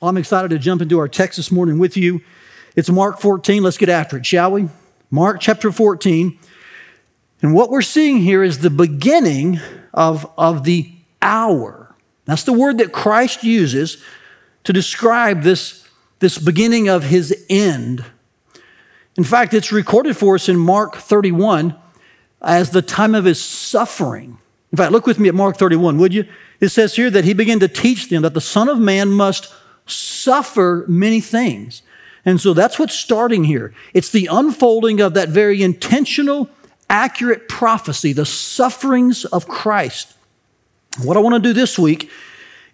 I'm excited to jump into our text this morning with you. It's Mark 14. Let's get after it, shall we? Mark chapter 14. And what we're seeing here is the beginning of the hour. That's the word that Christ uses to describe this beginning of his end. In fact, it's recorded for us in Mark 31 as the time of his suffering. In fact, look with me at Mark 31, would you? It says here that he began to teach them that the Son of Man must suffer many things. And so that's what's starting here. It's the unfolding of that very intentional, accurate prophecy, the sufferings of Christ. What I want to do this week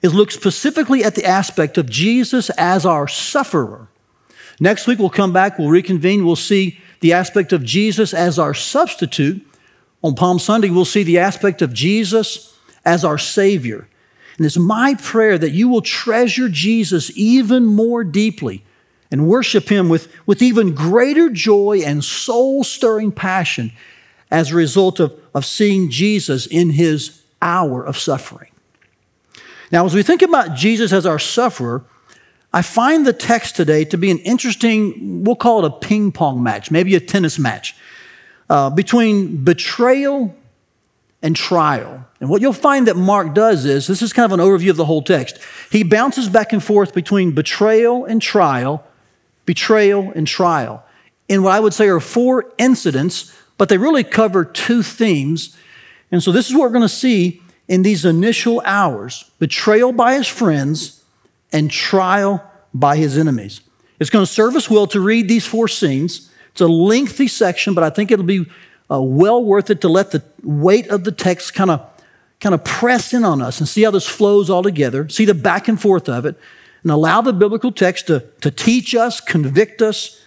is look specifically at the aspect of Jesus as our sufferer. Next week, we'll come back, we'll reconvene, we'll see the aspect of Jesus as our substitute. On Palm Sunday, we'll see the aspect of Jesus as our Savior. And it's my prayer that you will treasure Jesus even more deeply and worship him with even greater joy and soul-stirring passion as a result of seeing Jesus in his hour of suffering. Now, as we think about Jesus as our sufferer, I find the text today to be an interesting, we'll call it a ping pong match, maybe a tennis match, between betrayal and trial. And what you'll find that Mark does is, this is kind of an overview of the whole text. He bounces back and forth between betrayal and trial, in what I would say are four incidents, but they really cover two themes. And so this is what we're going to see in these initial hours: betrayal by his friends and trial by his enemies. It's going to serve us well to read these four scenes. It's a lengthy section, but I think it'll be well worth it to let the weight of the text kind of press in on us and see how this flows all together, see the back and forth of it, and allow the biblical text to teach us, convict us,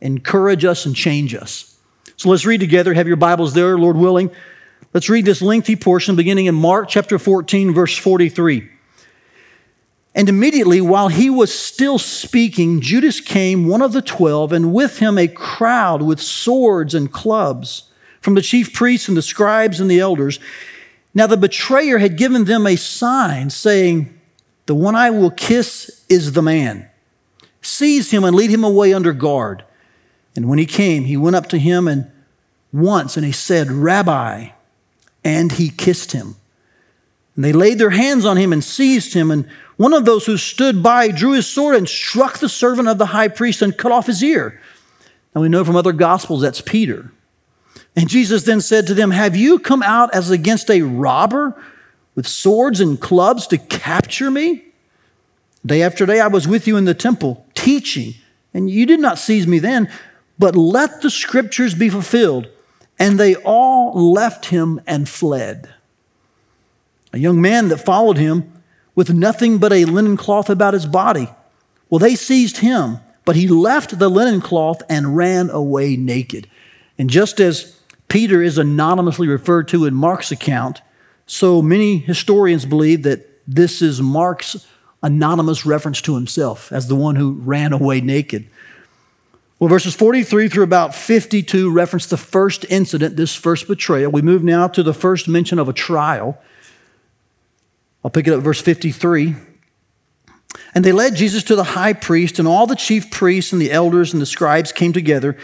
encourage us, and change us. So let's read together. Have your Bibles there, Lord willing. Let's read this lengthy portion beginning in Mark chapter 14, verse 43. And immediately while he was still speaking, Judas came, one of the 12, and with him a crowd with swords and clubs from the chief priests and the scribes and the elders. Now the betrayer had given them a sign saying, "The one I will kiss is the man. Seize him and lead him away under guard." And when he came, he went up to him and he said, "Rabbi," and he kissed him. And they laid their hands on him and seized him. And one of those who stood by drew his sword and struck the servant of the high priest and cut off his ear. And we know from other gospels that's Peter. And Jesus then said to them, "Have you come out as against a robber with swords and clubs to capture me? Day after day I was with you in the temple teaching, and you did not seize me then, but let the scriptures be fulfilled." And they all left him and fled. A young man that followed him with nothing but a linen cloth about his body. Well, they seized him, but he left the linen cloth and ran away naked. And just as Peter is anonymously referred to in Mark's account, so many historians believe that this is Mark's anonymous reference to himself as the one who ran away naked. Well, verses 43 through about 52 reference the first incident, this first betrayal. We move now to the first mention of a trial. I'll pick it up at verse 53. And they led Jesus to the high priest, and all the chief priests and the elders and the scribes came together.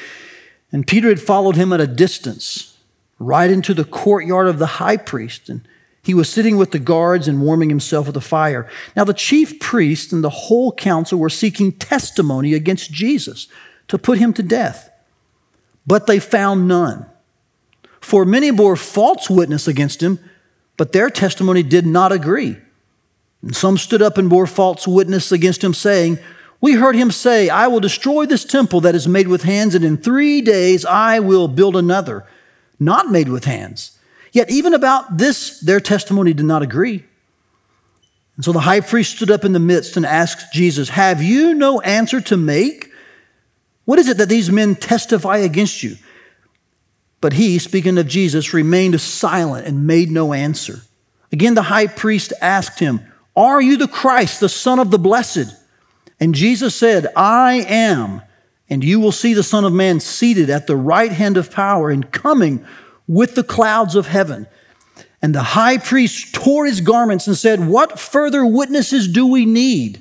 And Peter had followed him at a distance, right into the courtyard of the high priest. And he was sitting with the guards and warming himself at the fire. Now the chief priests and the whole council were seeking testimony against Jesus to put him to death. But they found none. For many bore false witness against him, but their testimony did not agree. And some stood up and bore false witness against him, saying, "We heard him say, 'I will destroy this temple that is made with hands, and in 3 days I will build another, not made with hands.' Yet even about this, their testimony did not agree." And so the high priest stood up in the midst and asked Jesus, "Have you no answer to make? What is it that these men testify against you?" But he, speaking of Jesus, remained silent and made no answer. Again, the high priest asked him, "Are you the Christ, the Son of the Blessed?" And Jesus said, "I am, and you will see the Son of Man seated at the right hand of power and coming with the clouds of heaven." And the high priest tore his garments and said, "What further witnesses do we need?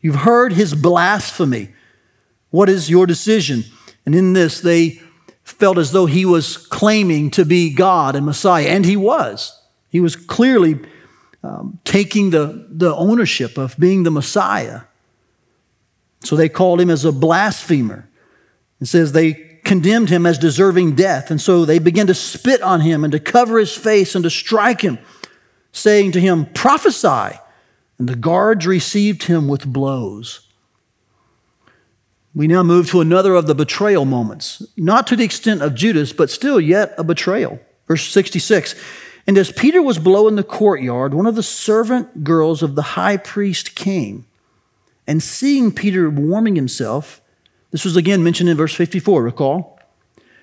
You've heard his blasphemy. What is your decision? And in this, they felt as though he was claiming to be God and Messiah, and he was. He was clearly taking the ownership of being the Messiah. So they called him as a blasphemer. It says they condemned him as deserving death, and so they began to spit on him and to cover his face and to strike him, saying to him, "Prophesy!" And the guards received him with blows. We now move to another of the betrayal moments, not to the extent of Judas, but still yet a betrayal. Verse 66, and as Peter was below in the courtyard, one of the servant girls of the high priest came, and seeing Peter warming himself, this was again mentioned in verse 54, recall,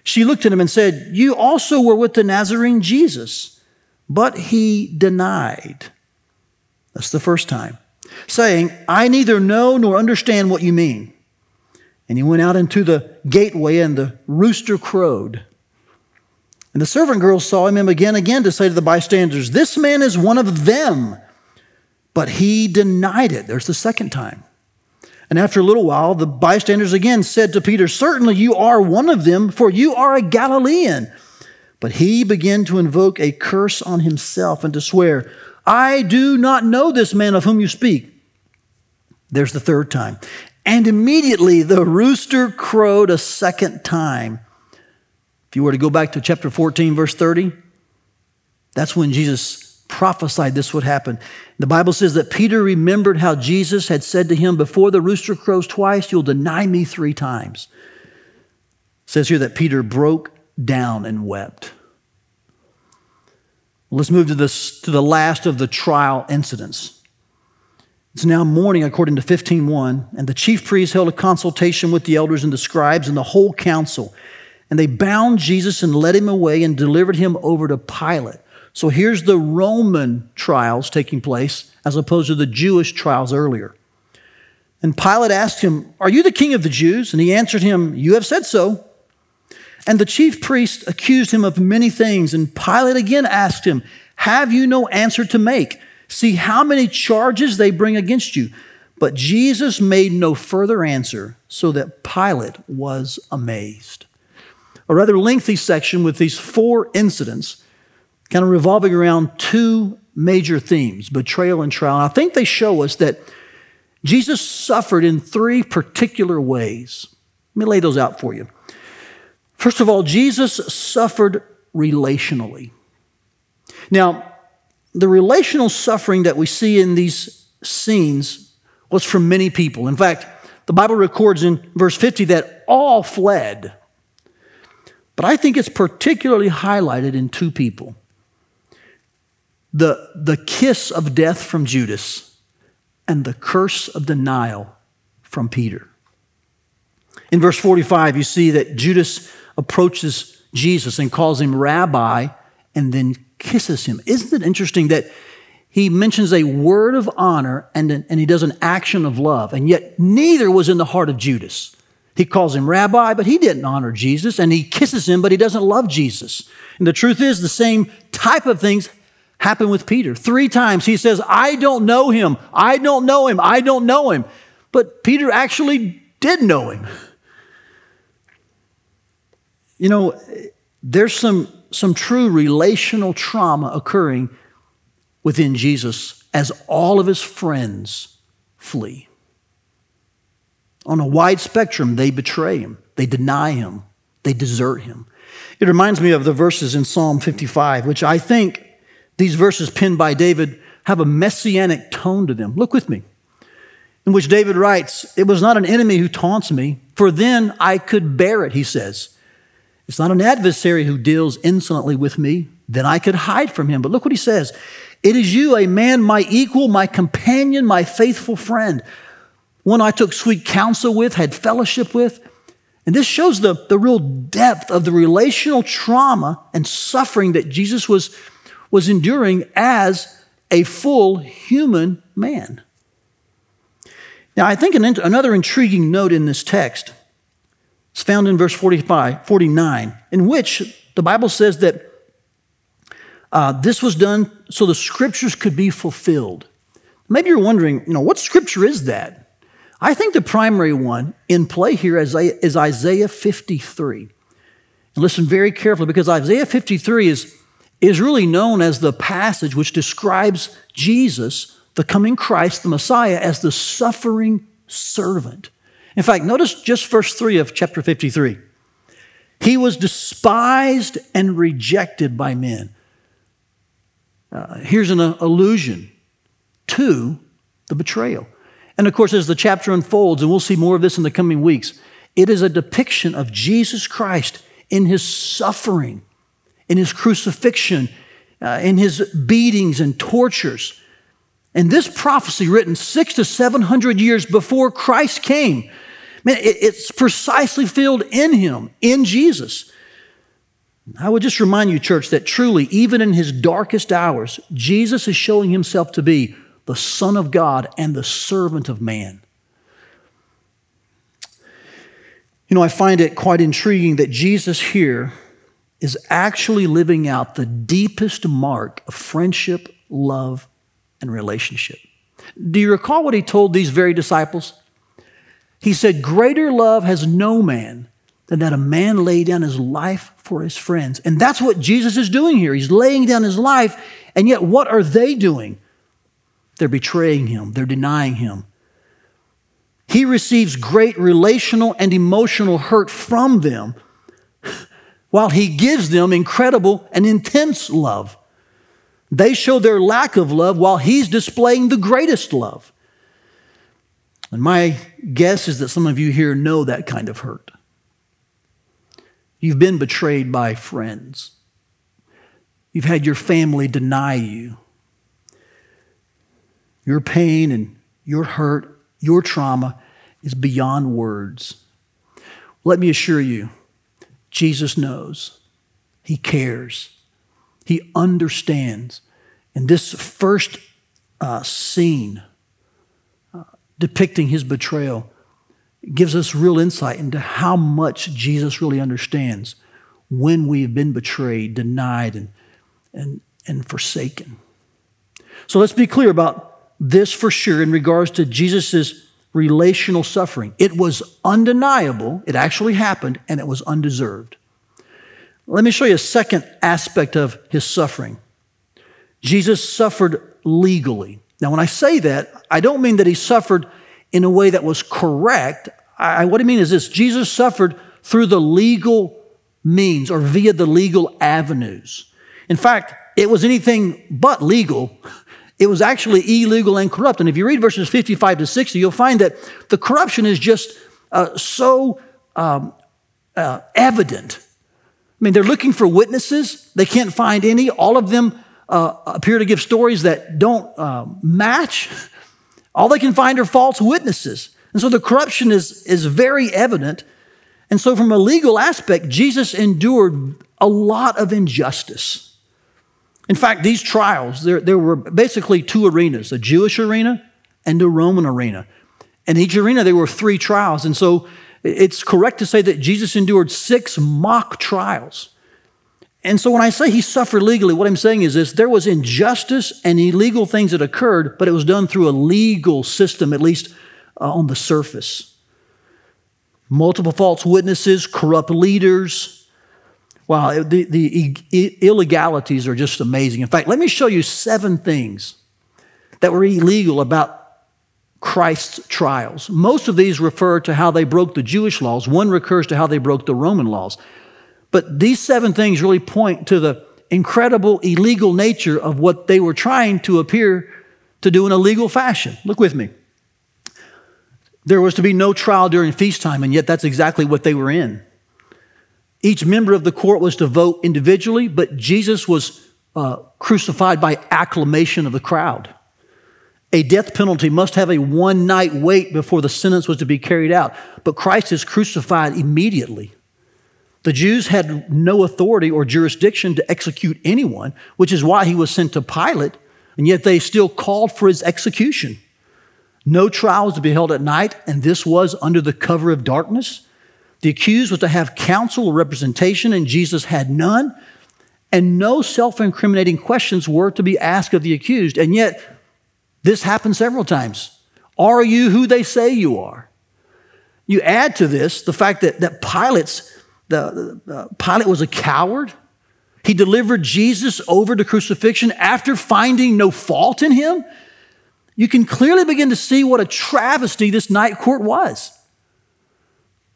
she looked at him and said, "You also were with the Nazarene Jesus," but he denied. That's the first time, saying, "I neither know nor understand what you mean." And he went out into the gateway, and the rooster crowed. And the servant girl saw him and again to say to the bystanders, "This man is one of them." But he denied it. There's the second time. And after a little while, the bystanders again said to Peter, "Certainly you are one of them, for you are a Galilean." But he began to invoke a curse on himself and to swear, "I do not know this man of whom you speak." There's the third time. And immediately the rooster crowed a second time. If you were to go back to chapter 14, verse 30, that's when Jesus prophesied this would happen. The Bible says that Peter remembered how Jesus had said to him, "Before the rooster crows twice, you'll deny me three times." It says here that Peter broke down and wept. Well, let's move to the last of the trial incidents. It's now morning, according to 15:1, and the chief priests held a consultation with the elders and the scribes and the whole council. And they bound Jesus and led him away and delivered him over to Pilate. So here's the Roman trials taking place as opposed to the Jewish trials earlier. And Pilate asked him, "Are you the king of the Jews?" And he answered him, "You have said so." And the chief priests accused him of many things. And Pilate again asked him, "Have you no answer to make? See how many charges they bring against you." But Jesus made no further answer, so that Pilate was amazed. A rather lengthy section with these four incidents, kind of revolving around two major themes, betrayal and trial. And I think they show us that Jesus suffered in three particular ways. Let me lay those out for you. First of all, Jesus suffered relationally. Now, the relational suffering that we see in these scenes was from many people. In fact, the Bible records in verse 50 that all fled. But I think it's particularly highlighted in two people. The kiss of death from Judas and the curse of denial from Peter. In verse 45, you see that Judas approaches Jesus and calls him Rabbi and then kisses him. Isn't it interesting that he mentions a word of honor and he does an action of love, and yet neither was in the heart of Judas. He calls him Rabbi, but he didn't honor Jesus, and he kisses him, but he doesn't love Jesus. And the truth is, the same type of things happen with Peter. Three times he says, "I don't know him, I don't know him, I don't know him." But Peter actually did know him. You know, there's some true relational trauma occurring within Jesus as all of his friends flee. On a wide spectrum, they betray him, they deny him, they desert him. It reminds me of the verses in Psalm 55, which I think these verses penned by David have a messianic tone to them. Look with me, in which David writes, "It was not an enemy who taunts me, for then I could bear it," he says. "It's not an adversary who deals insolently with me. Then I could hide from him." But look what he says. "It is you, a man, my equal, my companion, my faithful friend, one I took sweet counsel with, had fellowship with." And this shows the real depth of the relational trauma and suffering that Jesus was enduring as a full human man. Now, I think another intriguing note in this text, it's found in verse 49, in which the Bible says that this was done so the scriptures could be fulfilled. Maybe you're wondering, you know, what scripture is that? I think the primary one in play here is Isaiah 53. And listen very carefully, because Isaiah 53 is really known as the passage which describes Jesus, the coming Christ, the Messiah, as the suffering servant. In fact, notice just verse 3 of chapter 53. He was despised and rejected by men. Here's an allusion to the betrayal. And of course, as the chapter unfolds, and we'll see more of this in the coming weeks, it is a depiction of Jesus Christ in his suffering, in his crucifixion, in his beatings and tortures. And this prophecy written 600 to 700 years before Christ came, man, it's precisely filled in him, in Jesus. I would just remind you, church, that truly, even in his darkest hours, Jesus is showing himself to be the Son of God and the servant of man. You know, I find it quite intriguing that Jesus here is actually living out the deepest mark of friendship, love, and relationship. Do you recall what he told these very disciples? He said, "Greater love has no man than that a man lay down his life for his friends." And that's what Jesus is doing here. He's laying down his life, and yet what are they doing? They're betraying him. They're denying him. He receives great relational and emotional hurt from them while he gives them incredible and intense love. They show their lack of love while he's displaying the greatest love. And my guess is that some of you here know that kind of hurt. You've been betrayed by friends. You've had your family deny you. Your pain and your hurt, your trauma is beyond words. Let me assure you, Jesus knows. He cares. He understands. And this first scene depicting his betrayal gives us real insight into how much Jesus really understands when we've been betrayed, denied, and forsaken. So let's be clear about this for sure in regards to Jesus' relational suffering. It was undeniable, it actually happened, and it was undeserved. Let me show you a second aspect of his suffering. Jesus suffered legally. Now, when I say that, I don't mean that he suffered in a way that was correct. What I mean is this: Jesus suffered through the legal means or via the legal avenues. In fact, it was anything but legal. It was actually illegal and corrupt. And if you read verses 55 to 60, you'll find that the corruption is just so evident. I mean, they're looking for witnesses. They can't find any. All of them appear to give stories that don't match. All they can find are false witnesses. And so the corruption is very evident. And so from a legal aspect, Jesus endured a lot of injustice. In fact, these trials, there were basically two arenas, a Jewish arena and a Roman arena. In each arena, there were three trials. And so it's correct to say that Jesus endured 6 mock trials. And so when I say he suffered legally, what I'm saying is this: there was injustice and illegal things that occurred, but it was done through a legal system, at least on the surface. Multiple false witnesses, corrupt leaders. Wow, the illegalities are just amazing. In fact, let me show you 7 things that were illegal about Christ's trials. Most of these refer to how they broke the Jewish laws. One recurs to how they broke the Roman laws. But these 7 things really point to the incredible illegal nature of what they were trying to appear to do in a legal fashion. Look with me. There was to be no trial during feast time, and yet that's exactly what they were in. Each member of the court was to vote individually, but Jesus was crucified by acclamation of the crowd. A death penalty must have a one-night wait before the sentence was to be carried out, but Christ is crucified immediately. The Jews had no authority or jurisdiction to execute anyone, which is why he was sent to Pilate, and yet they still called for his execution. No trial was to be held at night, and this was under the cover of darkness. The accused was to have counsel or representation, and Jesus had none, and no self-incriminating questions were to be asked of the accused. And yet, this happened several times. Are you who they say you are? You add to this the fact that Pilate was a coward. He delivered Jesus over to crucifixion after finding no fault in him. You can clearly begin to see what a travesty this night court was.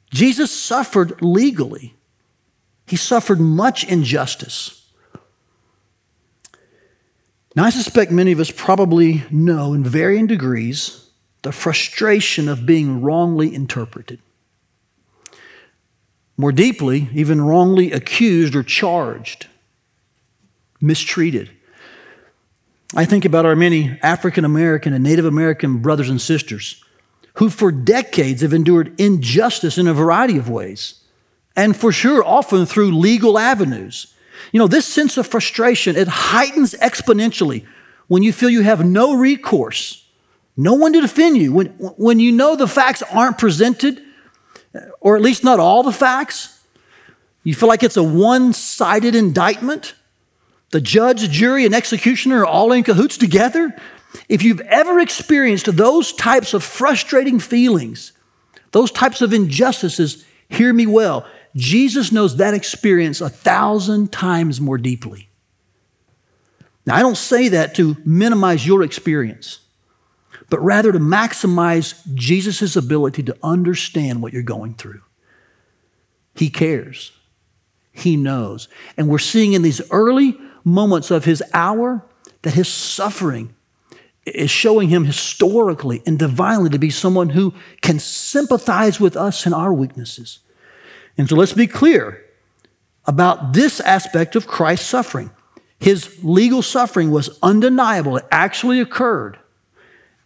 Jesus suffered legally. He suffered much injustice. Now, I suspect many of us probably know in varying degrees the frustration of being wrongly interpreted. More deeply, even wrongly accused or charged, mistreated. I think about our many African American and Native American brothers and sisters who for decades have endured injustice in a variety of ways, and for sure often through legal avenues. You know, this sense of frustration, it heightens exponentially when you feel you have no recourse, no one to defend you, when you know the facts aren't presented, or at least not all the facts. You feel like it's a one-sided indictment. The judge, jury, and executioner are all in cahoots together. If you've ever experienced those types of frustrating feelings, those types of injustices, hear me well. Jesus knows that experience 1,000 times more deeply. Now, I don't say that to minimize your experience, but rather to maximize Jesus' ability to understand what you're going through. He cares. He knows. And we're seeing in these early moments of his hour that his suffering is showing him historically and divinely to be someone who can sympathize with us in our weaknesses. And so let's be clear about this aspect of Christ's suffering. His legal suffering was undeniable. It actually occurred,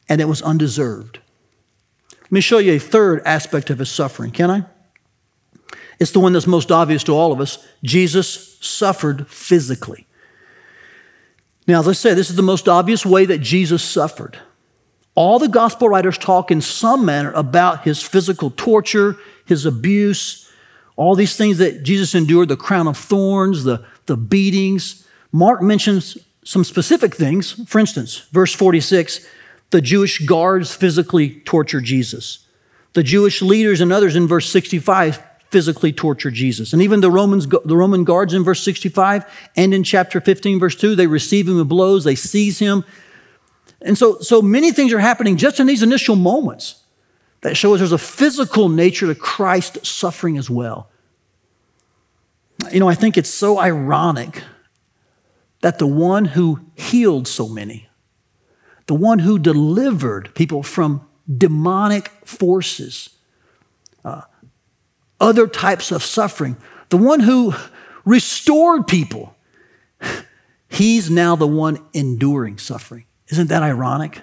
and it was undeserved. Let me show you a third aspect of his suffering, can I? It's the one that's most obvious to all of us. Jesus suffered physically. Now, as I say, this is the most obvious way that Jesus suffered. All the gospel writers talk in some manner about his physical torture, his abuse, all these things that Jesus endured, the crown of thorns, the beatings. Mark mentions some specific things. For instance, verse 46, the Jewish guards physically torture Jesus. The Jewish leaders and others in verse 65 physically torture Jesus. And even the Roman guards in verse 65 and in chapter 15, verse 2, they receive him with blows, they seize him. And so many things are happening just in these initial moments that show us there's a physical nature to Christ's suffering as well. You know, I think it's so ironic that the one who healed so many, the one who delivered people from demonic forces, other types of suffering, the one who restored people, he's now the one enduring suffering. Isn't that ironic?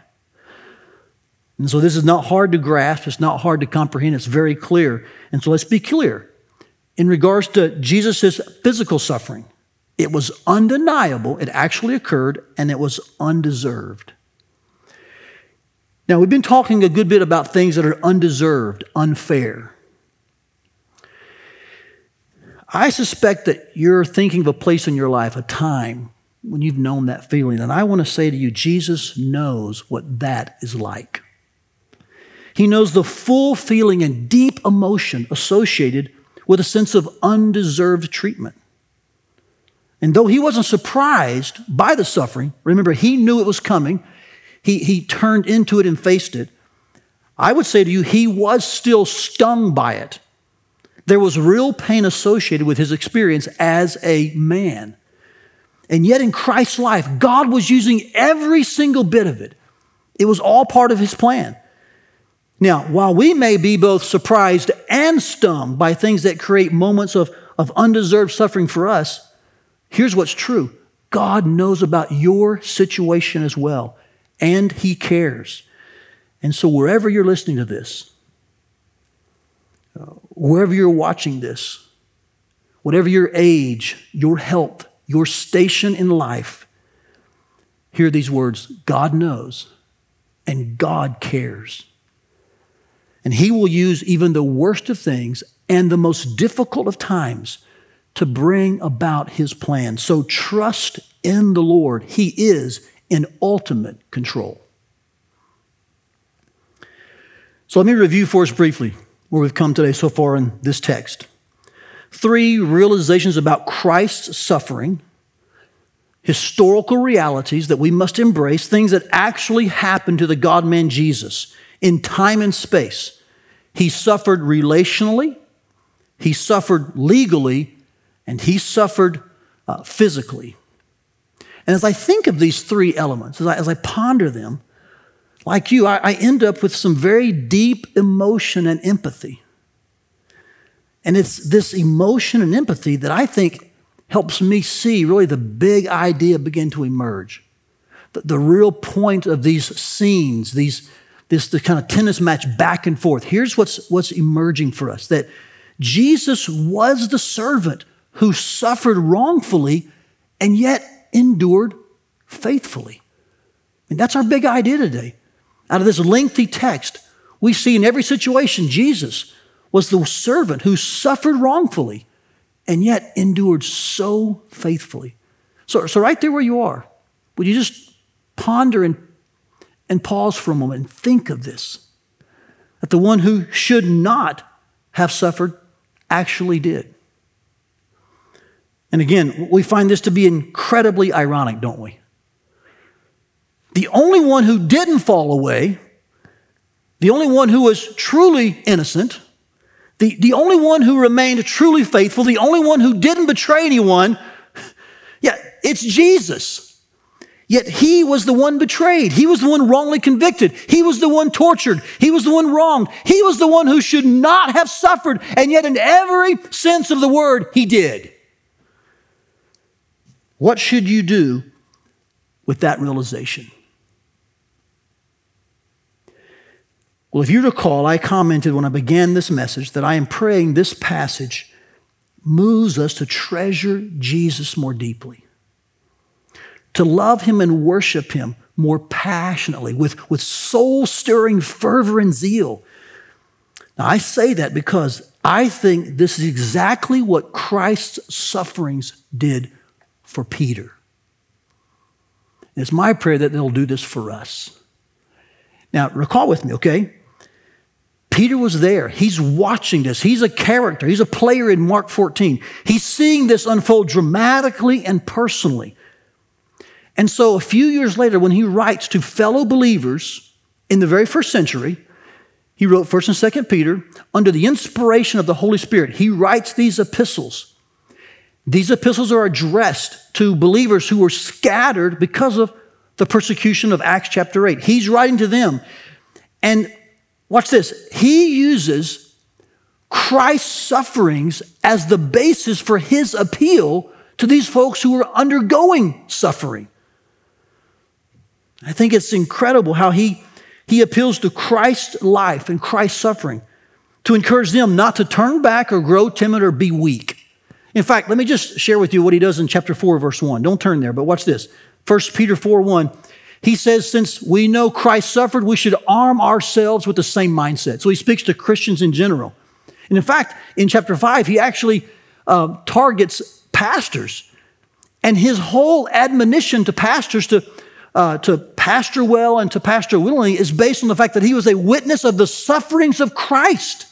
And so this is not hard to grasp. It's not hard to comprehend. It's very clear. And so let's be clear. In regards to Jesus' physical suffering, it was undeniable. It actually occurred, and it was undeserved. Now, we've been talking a good bit about things that are undeserved, unfair. I suspect that you're thinking of a place in your life, a time when you've known that feeling. And I want to say to you, Jesus knows what that is like. He knows the full feeling and deep emotion associated with a sense of undeserved treatment. And though he wasn't surprised by the suffering, remember, he knew it was coming. He turned into it and faced it. I would say to you, he was still stung by it. There was real pain associated with his experience as a man. And yet in Christ's life, God was using every single bit of it. It was all part of his plan. Now, while we may be both surprised and stung by things that create moments of undeserved suffering for us, here's what's true. God knows about your situation as well, and he cares. And so wherever you're listening to this, wherever you're watching this, whatever your age, your health, your station in life, hear these words: God knows and God cares. And he will use even the worst of things and the most difficult of times to bring about his plan. So trust in the Lord. He is in ultimate control. So let me review for us briefly where we've come today so far in this text. Three realizations about Christ's suffering, historical realities that we must embrace, things that actually happened to the God-man Jesus in time and space. He suffered relationally, he suffered legally, and he suffered physically. And as I think of these three elements, as I ponder them, like you, I end up with some very deep emotion and empathy. And it's this emotion and empathy that I think helps me see really the big idea begin to emerge. The real point of these scenes, this kind of tennis match back and forth. Here's what's emerging for us, that Jesus was the servant who suffered wrongfully and yet endured faithfully. And that's our big idea today. Out of this lengthy text, we see in every situation, Jesus was the servant who suffered wrongfully and yet endured so faithfully. So right there where you are, would you just ponder and pause for a moment and think of this, that the one who should not have suffered actually did. And again, we find this to be incredibly ironic, don't we? The only one who didn't fall away, the only one who was truly innocent, the only one who remained truly faithful, the only one who didn't betray anyone, yeah, it's Jesus. Yet he was the one betrayed. He was the one wrongly convicted. He was the one tortured. He was the one wronged. He was the one who should not have suffered, and yet in every sense of the word, he did. What should you do with that realization? Well, if you recall, I commented when I began this message that I am praying this passage moves us to treasure Jesus more deeply, to love him and worship him more passionately, with soul-stirring fervor and zeal. Now, I say that because I think this is exactly what Christ's sufferings did for Peter. And it's my prayer that they'll do this for us. Now, recall with me, okay? Peter was there. He's watching this. He's a character. He's a player in Mark 14. He's seeing this unfold dramatically and personally. And so a few years later, when he writes to fellow believers in the very first century, he wrote 1 and 2 Peter under the inspiration of the Holy Spirit. He writes these epistles. These epistles are addressed to believers who were scattered because of the persecution of Acts chapter 8. He's writing to them. And watch this. He uses Christ's sufferings as the basis for his appeal to these folks who were undergoing suffering. I think it's incredible how he appeals to Christ's life and Christ's suffering to encourage them not to turn back or grow timid or be weak. In fact, let me just share with you what he does in chapter 4, verse 1. Don't turn there, but watch this. 1 Peter 4:1, he says, since we know Christ suffered, we should arm ourselves with the same mindset. So he speaks to Christians in general. And in fact, in chapter 5, he actually targets pastors. And his whole admonition to pastors to pastor well and to pastor willingly is based on the fact that he was a witness of the sufferings of Christ.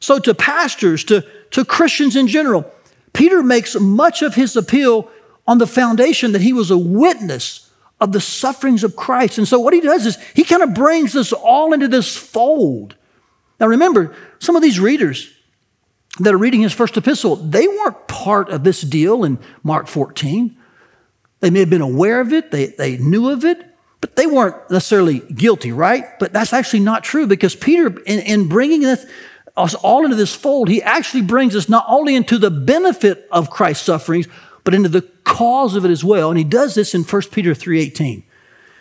So to pastors, to Christians in general, Peter makes much of his appeal on the foundation that he was a witness of the sufferings of Christ. And so what he does is he kind of brings this all into this fold. Now remember, some of these readers that are reading his first epistle, they weren't part of this deal in Mark 14. They may have been aware of it, they knew of it, but they weren't necessarily guilty, right? But that's actually not true because Peter, in bringing this all into this fold, he actually brings us not only into the benefit of Christ's sufferings, but into the cause of it as well. And he does this in 1 Peter 3:18.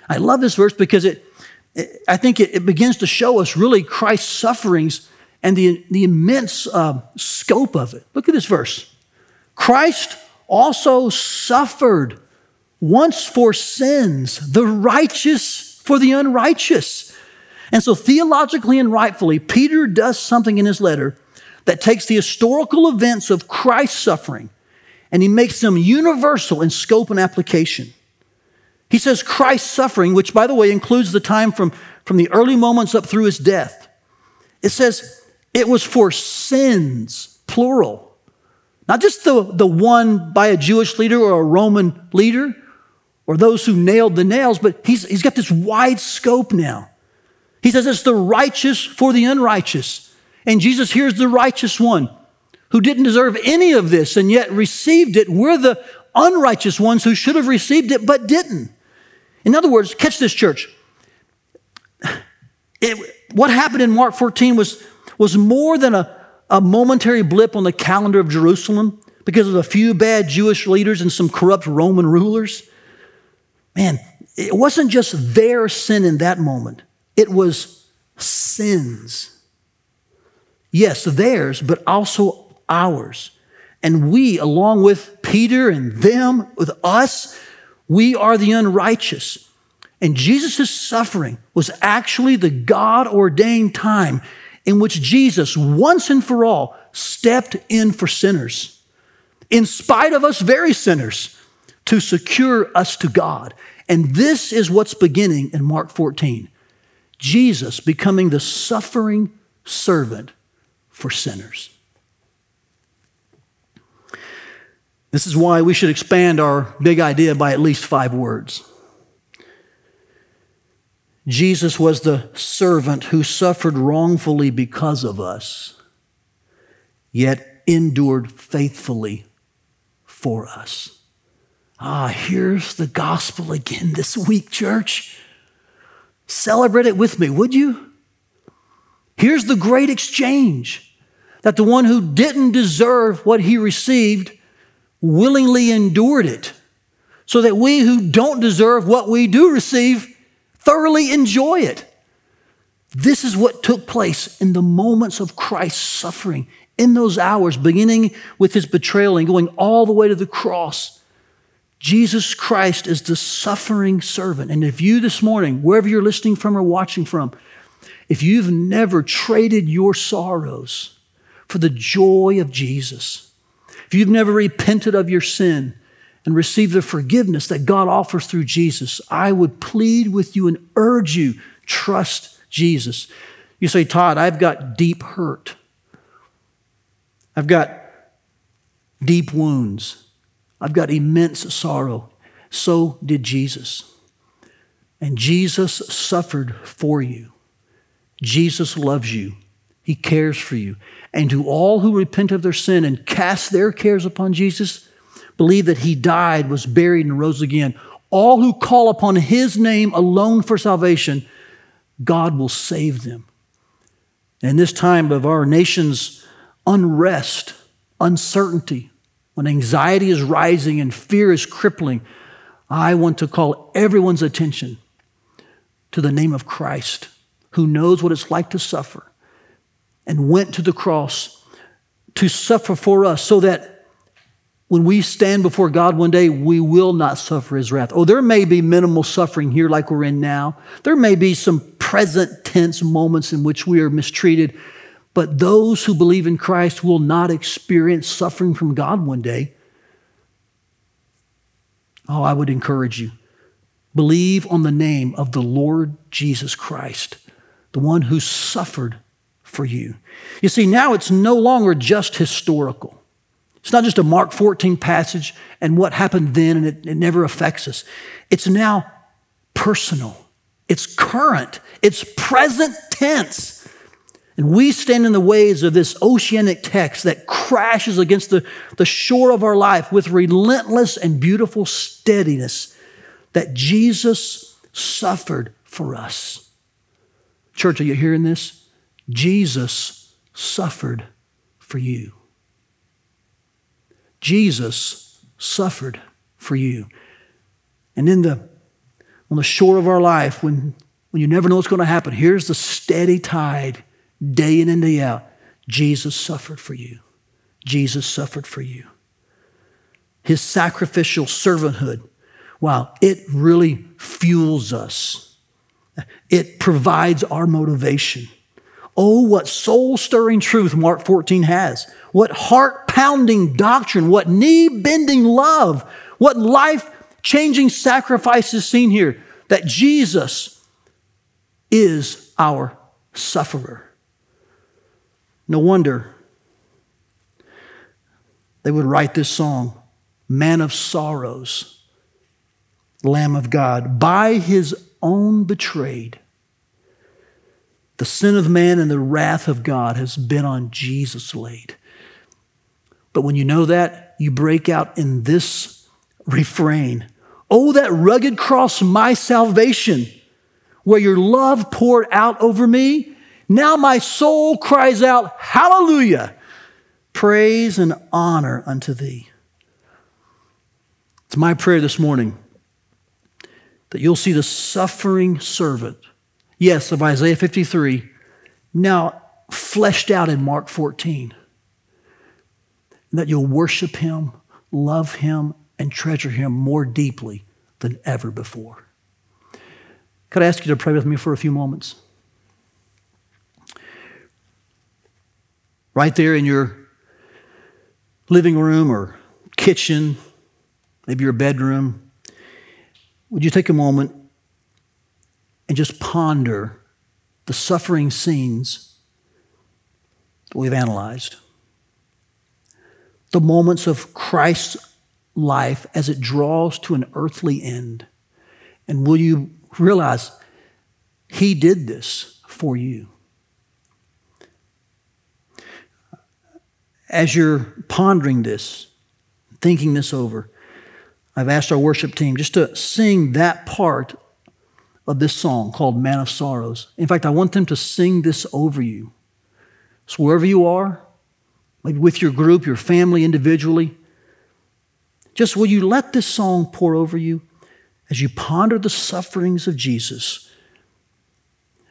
I love this verse because I think it begins to show us really Christ's sufferings and the immense scope of it. Look at this verse. Christ also suffered once for sins, the righteous for the unrighteous. And so theologically and rightfully, Peter does something in his letter that takes the historical events of Christ's suffering and he makes them universal in scope and application. He says Christ's suffering, which by the way includes the time from the early moments up through his death, It says it was for sins, plural. Not just the one by a Jewish leader or a Roman leader or those who nailed the nails, but he's got this wide scope now. He says it's the righteous for the unrighteous. And Jesus, here's the righteous one who didn't deserve any of this and yet received it. We're the unrighteous ones who should have received it but didn't. In other words, catch this, church. What happened in Mark 14 was more than a momentary blip on the calendar of Jerusalem because of a few bad Jewish leaders and some corrupt Roman rulers. Man, it wasn't just their sin in that moment. It was sins. Yes, theirs, but also ours. And we, along with Peter and them, with us, we are the unrighteous. And Jesus' suffering was actually the God-ordained time in which Jesus, once and for all, stepped in for sinners, in spite of us very sinners, to secure us to God. And this is what's beginning in Mark 14. Jesus becoming the suffering servant for sinners. This is why we should expand our big idea by at least 5 words. Jesus was the servant who suffered wrongfully because of us, yet endured faithfully for us. Here's the gospel again this week, church. Celebrate it with me, would you? Here's the great exchange, that the one who didn't deserve what he received willingly endured it, so that we who don't deserve what we do receive thoroughly enjoy it. This is what took place in the moments of Christ's suffering, in those hours, beginning with his betrayal and going all the way to the cross. Jesus Christ is the suffering servant. And if you this morning, wherever you're listening from or watching from, if you've never traded your sorrows for the joy of Jesus, if you've never repented of your sin and receive the forgiveness that God offers through Jesus, I would plead with you and urge you, trust Jesus. You say, Todd, I've got deep hurt. I've got deep wounds. I've got immense sorrow. So did Jesus. And Jesus suffered for you. Jesus loves you. He cares for you. And to all who repent of their sin and cast their cares upon Jesus, believe that he died, was buried, and rose again. All who call upon his name alone for salvation, God will save them. In this time of our nation's unrest, uncertainty, when anxiety is rising and fear is crippling, I want to call everyone's attention to the name of Christ, who knows what it's like to suffer and went to the cross to suffer for us, so that when we stand before God one day, we will not suffer his wrath. There may be minimal suffering here like we're in now. There may be some present tense moments in which we are mistreated, but those who believe in Christ will not experience suffering from God one day. I would encourage you. Believe on the name of the Lord Jesus Christ, the one who suffered for you. You see, now it's no longer just historical. It's not just a Mark 14 passage and what happened then and it never affects us. It's now personal. It's current. It's present tense. And we stand in the waves of this oceanic text that crashes against the shore of our life with relentless and beautiful steadiness, that Jesus suffered for us. Church, are you hearing this? Jesus suffered for you. Jesus suffered for you. And on the shore of our life, when you never know what's going to happen, here's the steady tide, day in and day out. Jesus suffered for you. Jesus suffered for you. His sacrificial servanthood, it really fuels us. It provides our motivation. What soul-stirring truth Mark 14 has. What heart-pounding doctrine. What knee-bending love. What life-changing sacrifice is seen here. That Jesus is our sufferer. No wonder they would write this song, Man of Sorrows, Lamb of God, by his own betrayed. The sin of man and the wrath of God has been on Jesus laid. But when you know that, you break out in this refrain. Oh, that rugged cross, my salvation, where your love poured out over me. Now my soul cries out, hallelujah, praise and honor unto thee. It's my prayer this morning that you'll see the suffering servant, yes, of Isaiah 53, now fleshed out in Mark 14, that you'll worship him, love him, and treasure him more deeply than ever before. Could I ask you to pray with me for a few moments? Right there in your living room or kitchen, maybe your bedroom, would you take a moment and just ponder the suffering scenes that we've analyzed. The moments of Christ's life as it draws to an earthly end. And will you realize he did this for you? As you're pondering this, thinking this over, I've asked our worship team just to sing that part of this song called Man of Sorrows. In fact, I want them to sing this over you. So wherever you are, maybe with your group, your family, individually, just will you let this song pour over you as you ponder the sufferings of Jesus?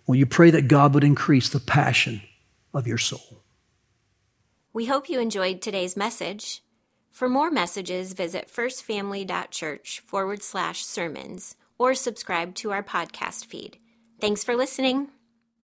Will you pray that God would increase the passion of your soul? We hope you enjoyed today's message. For more messages, visit firstfamily.church/sermons. Or subscribe to our podcast feed. Thanks for listening.